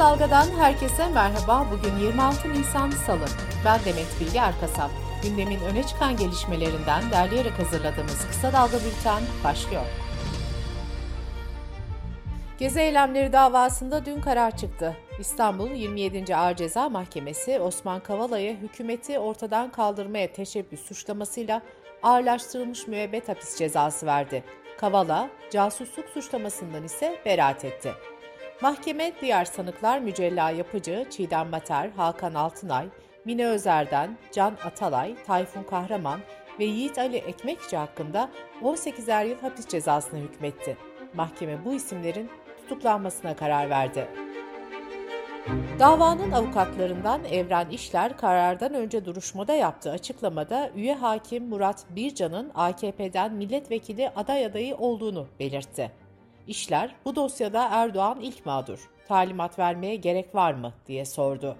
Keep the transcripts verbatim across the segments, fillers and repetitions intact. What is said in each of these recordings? Dalga'dan herkese merhaba. Bugün yirmi altı Nisan Salı. Ben Demet Bilge Erkasap. Gündemin öne çıkan gelişmelerinden derleyerek hazırladığımız Kısa Dalga Bülten başlıyor. Gezi eylemleri davasında dün karar çıktı. İstanbul yirmi yedinci Ağır Ceza Mahkemesi, Osman Kavala'yı hükümeti ortadan kaldırmaya teşebbüs suçlamasıyla ağırlaştırılmış müebbet hapis cezası verdi. Kavala, casusluk suçlamasından ise beraat etti. Mahkeme, diğer sanıklar Mücella Yapıcı, Çiğdem Mater, Hakan Altınay, Mine Özerden, Can Atalay, Tayfun Kahraman ve Yiğit Ali Ekmekçi hakkında on sekizer yıl hapis cezasına hükmetti. Mahkeme bu isimlerin tutuklanmasına karar verdi. Davanın avukatlarından Evren İşler, karardan önce duruşmada yaptığı açıklamada üye hakim Murat Bircan'ın A K P'den milletvekili aday adayı olduğunu belirtti. İşler, bu dosyada Erdoğan ilk mağdur, talimat vermeye gerek var mı diye sordu.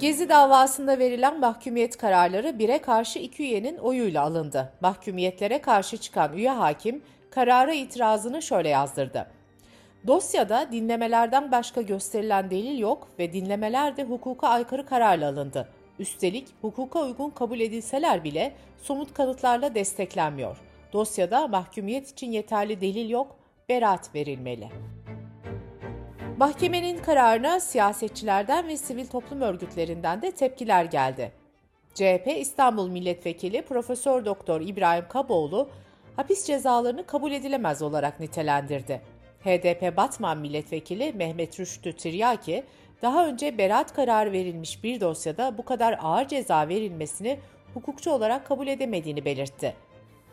Gezi davasında verilen mahkumiyet kararları bire karşı iki üyenin oyuyla alındı. Mahkumiyetlere karşı çıkan üye hakim, karara itirazını şöyle yazdırdı. Dosyada dinlemelerden başka gösterilen delil yok ve dinlemeler de hukuka aykırı kararla alındı. Üstelik hukuka uygun kabul edilseler bile somut kanıtlarla desteklenmiyor. Dosyada mahkumiyet için yeterli delil yok, beraat verilmeli. Mahkemenin kararına siyasetçilerden ve sivil toplum örgütlerinden de tepkiler geldi. C H P İstanbul Milletvekili Profesör Doktor İbrahim Kaboğlu, hapis cezalarını kabul edilemez olarak nitelendirdi. H D P Batman Milletvekili Mehmet Rüştü Tiryaki, daha önce beraat kararı verilmiş bir dosyada bu kadar ağır ceza verilmesini hukukçu olarak kabul edemediğini belirtti.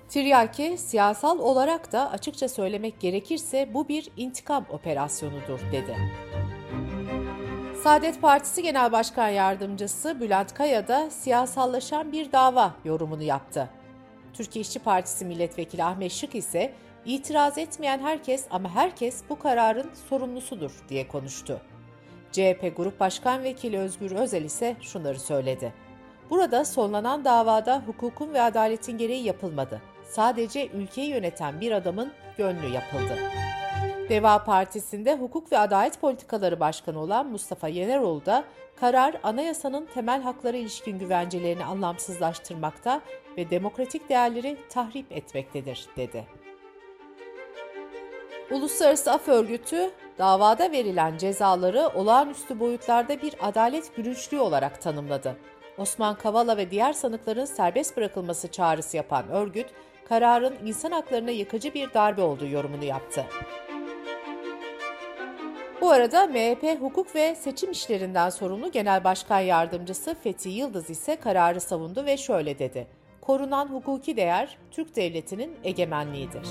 Tiryaki, siyasal olarak da açıkça söylemek gerekirse bu bir intikam operasyonudur, dedi. Saadet Partisi Genel Başkan Yardımcısı Bülent Kaya da siyasallaşan bir dava yorumunu yaptı. Türkiye İşçi Partisi Milletvekili Ahmet Şık ise itiraz etmeyen herkes ama herkes bu kararın sorumlusudur diye konuştu. C H P Grup Başkan Vekili Özgür Özel ise şunları söyledi. Burada sonlanan davada hukukun ve adaletin gereği yapılmadı. Sadece ülkeyi yöneten bir adamın gönlü yapıldı. Deva Partisi'nde Hukuk ve Adalet Politikaları Başkanı olan Mustafa Yeneroğlu da karar anayasanın temel haklara ilişkin güvencelerini anlamsızlaştırmakta ve demokratik değerleri tahrip etmektedir, dedi. Uluslararası Af Örgütü, davada verilen cezaları olağanüstü boyutlarda bir adalet gülünçlüğü olarak tanımladı. Osman Kavala ve diğer sanıkların serbest bırakılması çağrısı yapan örgüt, kararın insan haklarına yıkıcı bir darbe olduğu yorumunu yaptı. Bu arada M H P Hukuk ve Seçim İşlerinden sorumlu Genel Başkan Yardımcısı Fethi Yıldız ise kararı savundu ve şöyle dedi. Korunan hukuki değer Türk Devleti'nin egemenliğidir.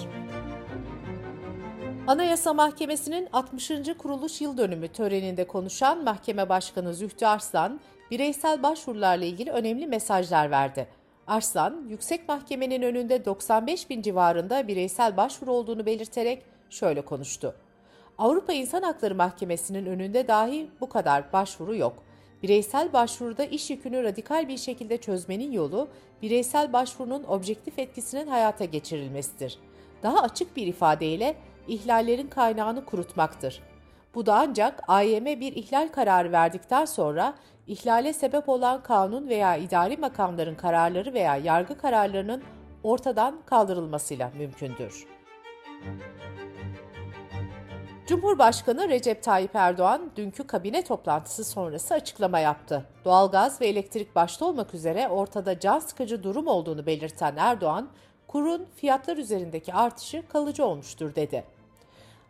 Anayasa Mahkemesi'nin altmışıncı kuruluş yıl dönümü töreninde konuşan Mahkeme Başkanı Zühtü Arslan, bireysel başvurularla ilgili önemli mesajlar verdi. Arslan, Yüksek Mahkemenin önünde doksan beş bin civarında bireysel başvuru olduğunu belirterek şöyle konuştu. Avrupa İnsan Hakları Mahkemesi'nin önünde dahi bu kadar başvuru yok. Bireysel başvuruda iş yükünü radikal bir şekilde çözmenin yolu, bireysel başvurunun objektif etkisinin hayata geçirilmesidir. Daha açık bir ifadeyle ihlallerin kaynağını kurutmaktır. Bu da ancak A Y M bir ihlal kararı verdikten sonra ihlale sebep olan kanun veya idari makamların kararları veya yargı kararlarının ortadan kaldırılmasıyla mümkündür. Cumhurbaşkanı Recep Tayyip Erdoğan dünkü kabine toplantısı sonrası açıklama yaptı. Doğalgaz ve elektrik başta olmak üzere ortada can sıkıcı durum olduğunu belirten Erdoğan, kurun fiyatlar üzerindeki artışı kalıcı olmuştur dedi.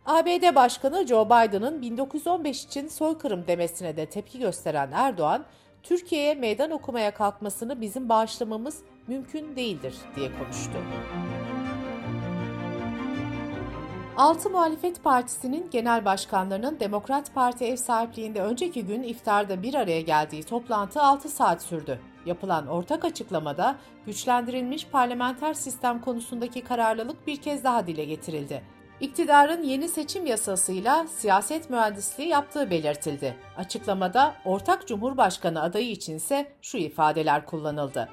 A B D Başkanı Joe Biden'ın bin dokuz yüz on beş için soykırım demesine de tepki gösteren Erdoğan, Türkiye'ye meydan okumaya kalkmasını bizim bağışlamamız mümkün değildir diye konuştu. Altı muhalefet partisinin genel başkanlarının Demokrat Parti ev sahipliğinde önceki gün iftarda bir araya geldiği toplantı altı saat sürdü. Yapılan ortak açıklamada güçlendirilmiş parlamenter sistem konusundaki kararlılık bir kez daha dile getirildi. İktidarın yeni seçim yasasıyla siyaset mühendisliği yaptığı belirtildi. Açıklamada ortak cumhurbaşkanı adayı içinse şu ifadeler kullanıldı.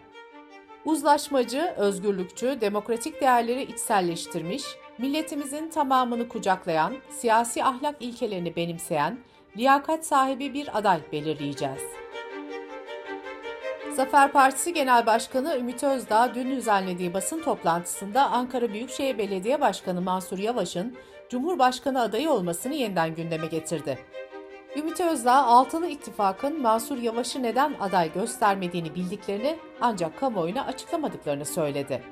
Uzlaşmacı, özgürlükçü, demokratik değerleri içselleştirmiş, Milletimizin tamamını kucaklayan, siyasi ahlak ilkelerini benimseyen, liyakat sahibi bir aday belirleyeceğiz. Zafer Partisi Genel Başkanı Ümit Özdağ dün düzenlediği basın toplantısında Ankara Büyükşehir Belediye Başkanı Mansur Yavaş'ın Cumhurbaşkanı adayı olmasını yeniden gündeme getirdi. Ümit Özdağ, Altılı İttifak'ın Mansur Yavaş'ı neden aday göstermediğini bildiklerini ancak kamuoyuna açıklamadıklarını söyledi.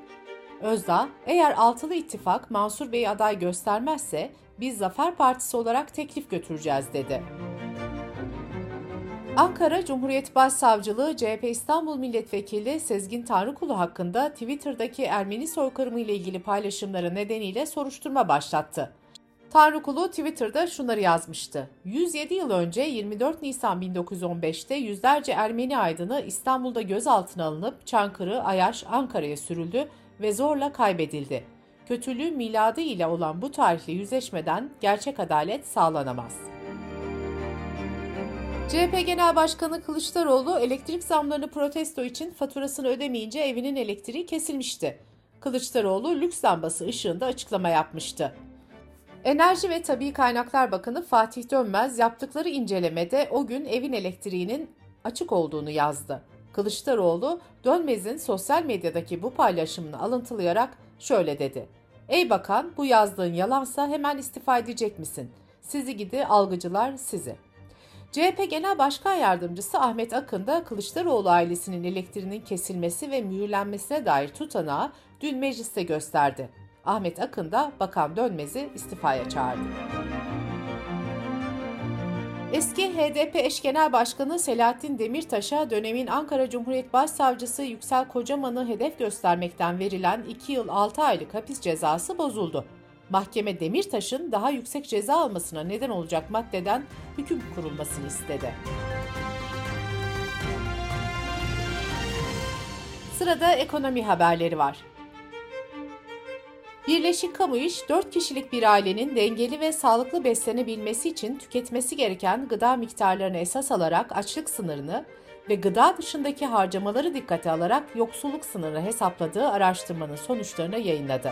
Özdağ, eğer Altılı İttifak Mansur Bey'i aday göstermezse biz Zafer Partisi olarak teklif götüreceğiz dedi. Ankara Cumhuriyet Başsavcılığı C H P İstanbul Milletvekili Sezgin Tanrıkulu hakkında Twitter'daki Ermeni soykırımı ile ilgili paylaşımları nedeniyle soruşturma başlattı. Tanrıkulu Twitter'da şunları yazmıştı. yüz yedi yıl önce yirmi dört Nisan bin dokuz yüz on beşte yüzlerce Ermeni aydını İstanbul'da gözaltına alınıp Çankırı, Ayaş, Ankara'ya sürüldü ve zorla kaybedildi. Kötülüğü miladı ile olan bu tarihli yüzleşmeden gerçek adalet sağlanamaz. C H P Genel Başkanı Kılıçdaroğlu elektrik zamlarını protesto için faturasını ödemeyince evinin elektriği kesilmişti. Kılıçdaroğlu lüks lambası ışığında açıklama yapmıştı. Enerji ve Tabii Kaynaklar Bakanı Fatih Dönmez yaptıkları incelemede o gün evin elektriğinin açık olduğunu yazdı. Kılıçdaroğlu, Dönmez'in sosyal medyadaki bu paylaşımını alıntılayarak şöyle dedi. "Ey bakan, bu yazdığın yalansa hemen istifa edecek misin? Sizi gidi algıcılar sizi." C H P Genel Başkan Yardımcısı Ahmet Akın da Kılıçdaroğlu ailesinin elektriğinin kesilmesi ve mühürlenmesine dair tutanağı dün mecliste gösterdi. Ahmet Akın da Bakan Dönmez'i istifaya çağırdı. Eski H D P eş genel başkanı Selahattin Demirtaş'a dönemin Ankara Cumhuriyet Başsavcısı Yüksel Kocaman'ı hedef göstermekten verilen iki yıl altı aylık hapis cezası bozuldu. Mahkeme Demirtaş'ın daha yüksek ceza almasına neden olacak maddeden hüküm kurulmasını istedi. Sırada ekonomi haberleri var. Birleşik Kamu İş, dört kişilik bir ailenin dengeli ve sağlıklı beslenebilmesi için tüketmesi gereken gıda miktarlarını esas alarak açlık sınırını ve gıda dışındaki harcamaları dikkate alarak yoksulluk sınırını hesapladığı araştırmanın sonuçlarını yayınladı.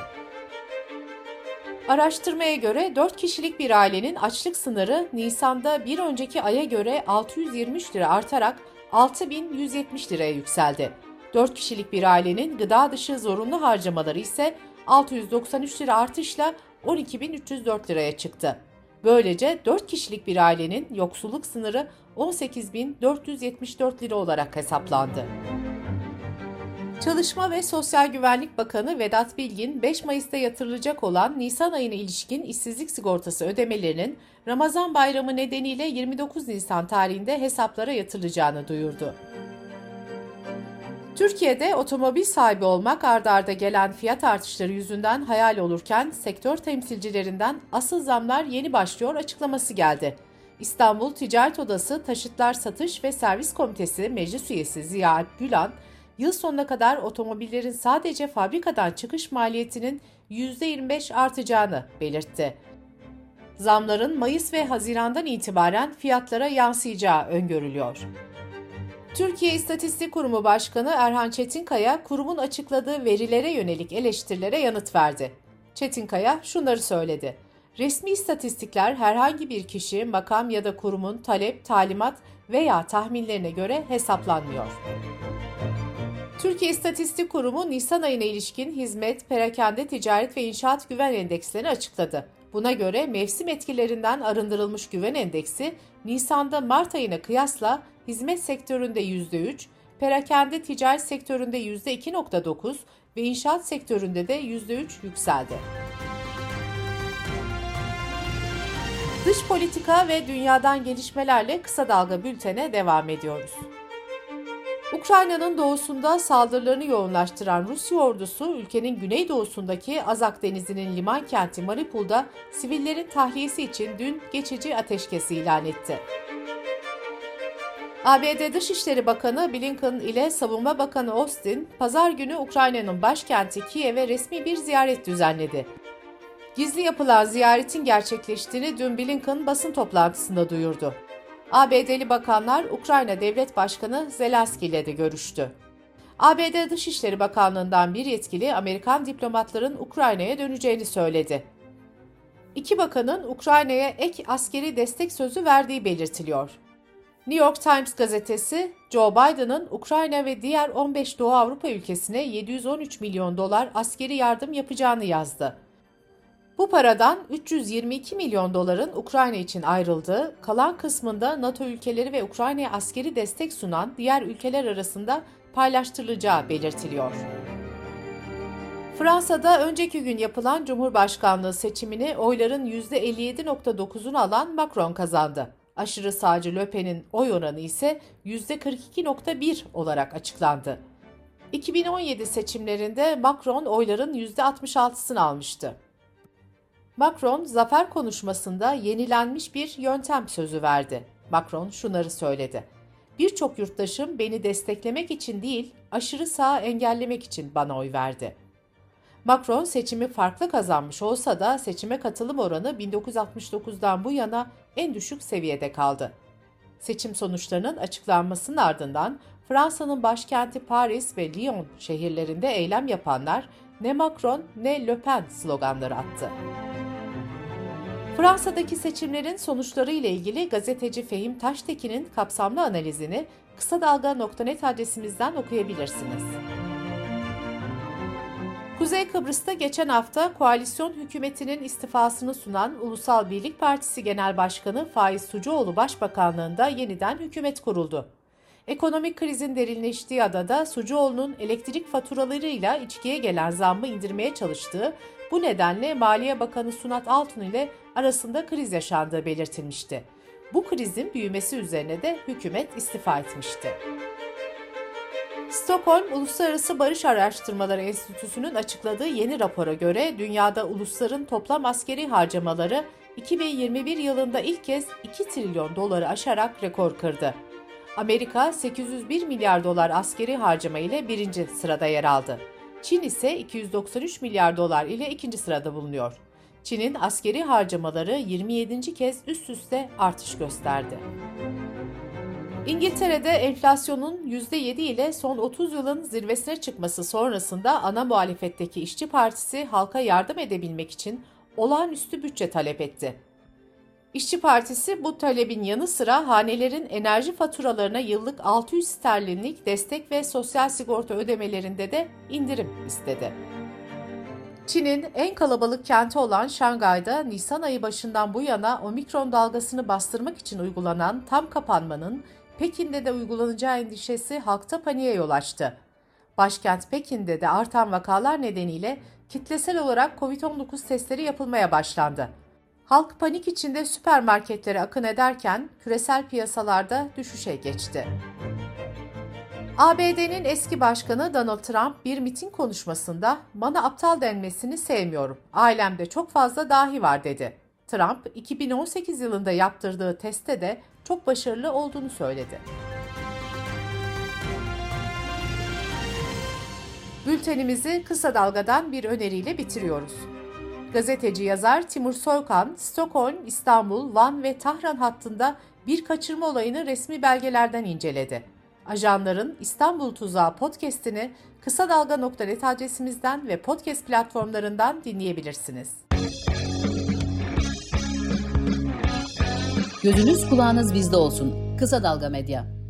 Araştırmaya göre dört kişilik bir ailenin açlık sınırı Nisan'da bir önceki aya göre altı yüz yirmi üç lira artarak altı bin yüz yetmiş liraya yükseldi. dört kişilik bir ailenin gıda dışı zorunlu harcamaları ise altı yüz doksan üç lira artışla on iki bin üç yüz dört liraya çıktı. Böylece dört kişilik bir ailenin yoksulluk sınırı on sekiz bin dört yüz yetmiş dört lira olarak hesaplandı. Çalışma ve Sosyal Güvenlik Bakanı Vedat Bilgin, beş Mayıs'ta yatırılacak olan Nisan ayına ilişkin işsizlik sigortası ödemelerinin Ramazan bayramı nedeniyle yirmi dokuz Nisan tarihinde hesaplara yatırılacağını duyurdu. Türkiye'de otomobil sahibi olmak ard arda gelen fiyat artışları yüzünden hayal olurken sektör temsilcilerinden asıl zamlar yeni başlıyor açıklaması geldi. İstanbul Ticaret Odası Taşıtlar Satış ve Servis Komitesi Meclis Üyesi Ziya Alp Gülan, yıl sonuna kadar otomobillerin sadece fabrikadan çıkış maliyetinin yüzde yirmi beş artacağını belirtti. Zamların Mayıs ve Haziran'dan itibaren fiyatlara yansıyacağı öngörülüyor. Türkiye İstatistik Kurumu Başkanı Erhan Çetinkaya, kurumun açıkladığı verilere yönelik eleştirilere yanıt verdi. Çetinkaya şunları söyledi. Resmi istatistikler herhangi bir kişi, makam ya da kurumun talep, talimat veya tahminlerine göre hesaplanmıyor. Türkiye İstatistik Kurumu Nisan ayına ilişkin hizmet, perakende, ticaret ve inşaat güven endekslerini açıkladı. Buna göre mevsim etkilerinden arındırılmış güven endeksi Nisan'da Mart ayına kıyasla hizmet sektöründe yüzde üç, perakende ticaret sektöründe yüzde iki virgül dokuz ve inşaat sektöründe de yüzde üç yükseldi. Dış politika ve dünyadan gelişmelerle Kısa Dalga bültene devam ediyoruz. Ukrayna'nın doğusunda saldırılarını yoğunlaştıran Rusya ordusu, ülkenin güneydoğusundaki Azak Denizi'nin liman kenti Mariupol'da sivillerin tahliyesi için dün geçici ateşkesi ilan etti. A B D Dışişleri Bakanı Blinken ile Savunma Bakanı Austin, pazar günü Ukrayna'nın başkenti Kiev'e resmi bir ziyaret düzenledi. Gizli yapılan ziyaretin gerçekleştiğini dün Blinken basın toplantısında duyurdu. A B D'li bakanlar Ukrayna Devlet Başkanı Zelenski ile de görüştü. A B D Dışişleri Bakanlığı'ndan bir yetkili Amerikan diplomatların Ukrayna'ya döneceğini söyledi. iki bakanın Ukrayna'ya ek askeri destek sözü verdiği belirtiliyor. New York Times gazetesi, Joe Biden'ın Ukrayna ve diğer on beş Doğu Avrupa ülkesine yedi yüz on üç milyon dolar askeri yardım yapacağını yazdı. Bu paradan üç yüz yirmi iki milyon doların Ukrayna için ayrıldığı, kalan kısmında NATO ülkeleri ve Ukrayna'ya askeri destek sunan diğer ülkeler arasında paylaştırılacağı belirtiliyor. Fransa'da önceki gün yapılan Cumhurbaşkanlığı seçimini oyların yüzde elli yedi virgül dokuzunu alan Macron kazandı. Aşırı sağcı Le Pen'in oy oranı ise yüzde kırk iki virgül bir olarak açıklandı. iki bin on yedi seçimlerinde Macron oyların yüzde altmış altısını almıştı. Macron, zafer konuşmasında yenilenmiş bir yöntem sözü verdi. Macron şunları söyledi. Birçok yurttaşım beni desteklemek için değil, aşırı sağı engellemek için bana oy verdi. Macron seçimi farklı kazanmış olsa da seçime katılım oranı bin dokuz yüz altmış dokuzdan bu yana en düşük seviyede kaldı. Seçim sonuçlarının açıklanmasının ardından Fransa'nın başkenti Paris ve Lyon şehirlerinde eylem yapanlar ne Macron ne Le Pen sloganları attı. Fransa'daki seçimlerin sonuçları ile ilgili gazeteci Fehim Taştekin'in kapsamlı analizini kısa dalga nokta net adresimizden okuyabilirsiniz. Kuzey Kıbrıs'ta geçen hafta koalisyon hükümetinin istifasını sunan Ulusal Birlik Partisi Genel Başkanı Faiz Sucuoğlu Başbakanlığında yeniden hükümet kuruldu. Ekonomik krizin derinleştiği adada Sucuoğlu'nun elektrik faturalarıyla içkiye gelen zammı indirmeye çalıştığı, bu nedenle Maliye Bakanı Sunat Altun ile arasında kriz yaşandığı belirtilmişti. Bu krizin büyümesi üzerine de hükümet istifa etmişti. Stockholm Uluslararası Barış Araştırmaları Enstitüsü'nün açıkladığı yeni rapora göre dünyada ulusların toplam askeri harcamaları iki bin yirmi bir yılında ilk kez iki trilyon doları aşarak rekor kırdı. Amerika sekiz yüz bir milyar dolar askeri harcama ile birinci sırada yer aldı. Çin ise iki yüz doksan üç milyar dolar ile ikinci sırada bulunuyor. Çin'in askeri harcamaları yirmi yedinci kez üst üste artış gösterdi. İngiltere'de enflasyonun yüzde yedi ile son otuz yılın zirvesine çıkması sonrasında ana muhalefetteki İşçi Partisi halka yardım edebilmek için olağanüstü bütçe talep etti. İşçi Partisi bu talebin yanı sıra hanelerin enerji faturalarına yıllık altı yüz sterlinlik destek ve sosyal sigorta ödemelerinde de indirim istedi. Çin'in en kalabalık kenti olan Şangay'da Nisan ayı başından bu yana omikron dalgasını bastırmak için uygulanan tam kapanmanın Pekin'de de uygulanacağı endişesi halkta paniğe yol açtı. Başkent Pekin'de de artan vakalar nedeniyle kitlesel olarak kovid on dokuz testleri yapılmaya başlandı. Halk panik içinde süpermarketlere akın ederken küresel piyasalarda düşüşe geçti. A B D'nin eski başkanı Donald Trump bir miting konuşmasında "Bana aptal denmesini sevmiyorum, ailemde çok fazla dahi var" dedi. Trump, iki bin on sekiz yılında yaptırdığı testte de çok başarılı olduğunu söyledi. Bültenimizi kısa dalgadan bir öneriyle bitiriyoruz. Gazeteci yazar Timur Soykan, Stockholm, İstanbul, Van ve Tahran hattında bir kaçırma olayını resmi belgelerden inceledi. Ajanların İstanbul Tuzağı podcast'ini kısa dalga nokta net adresimizden ve podcast platformlarından dinleyebilirsiniz. Gözünüz kulağınız bizde olsun. Kısa Dalga Medya.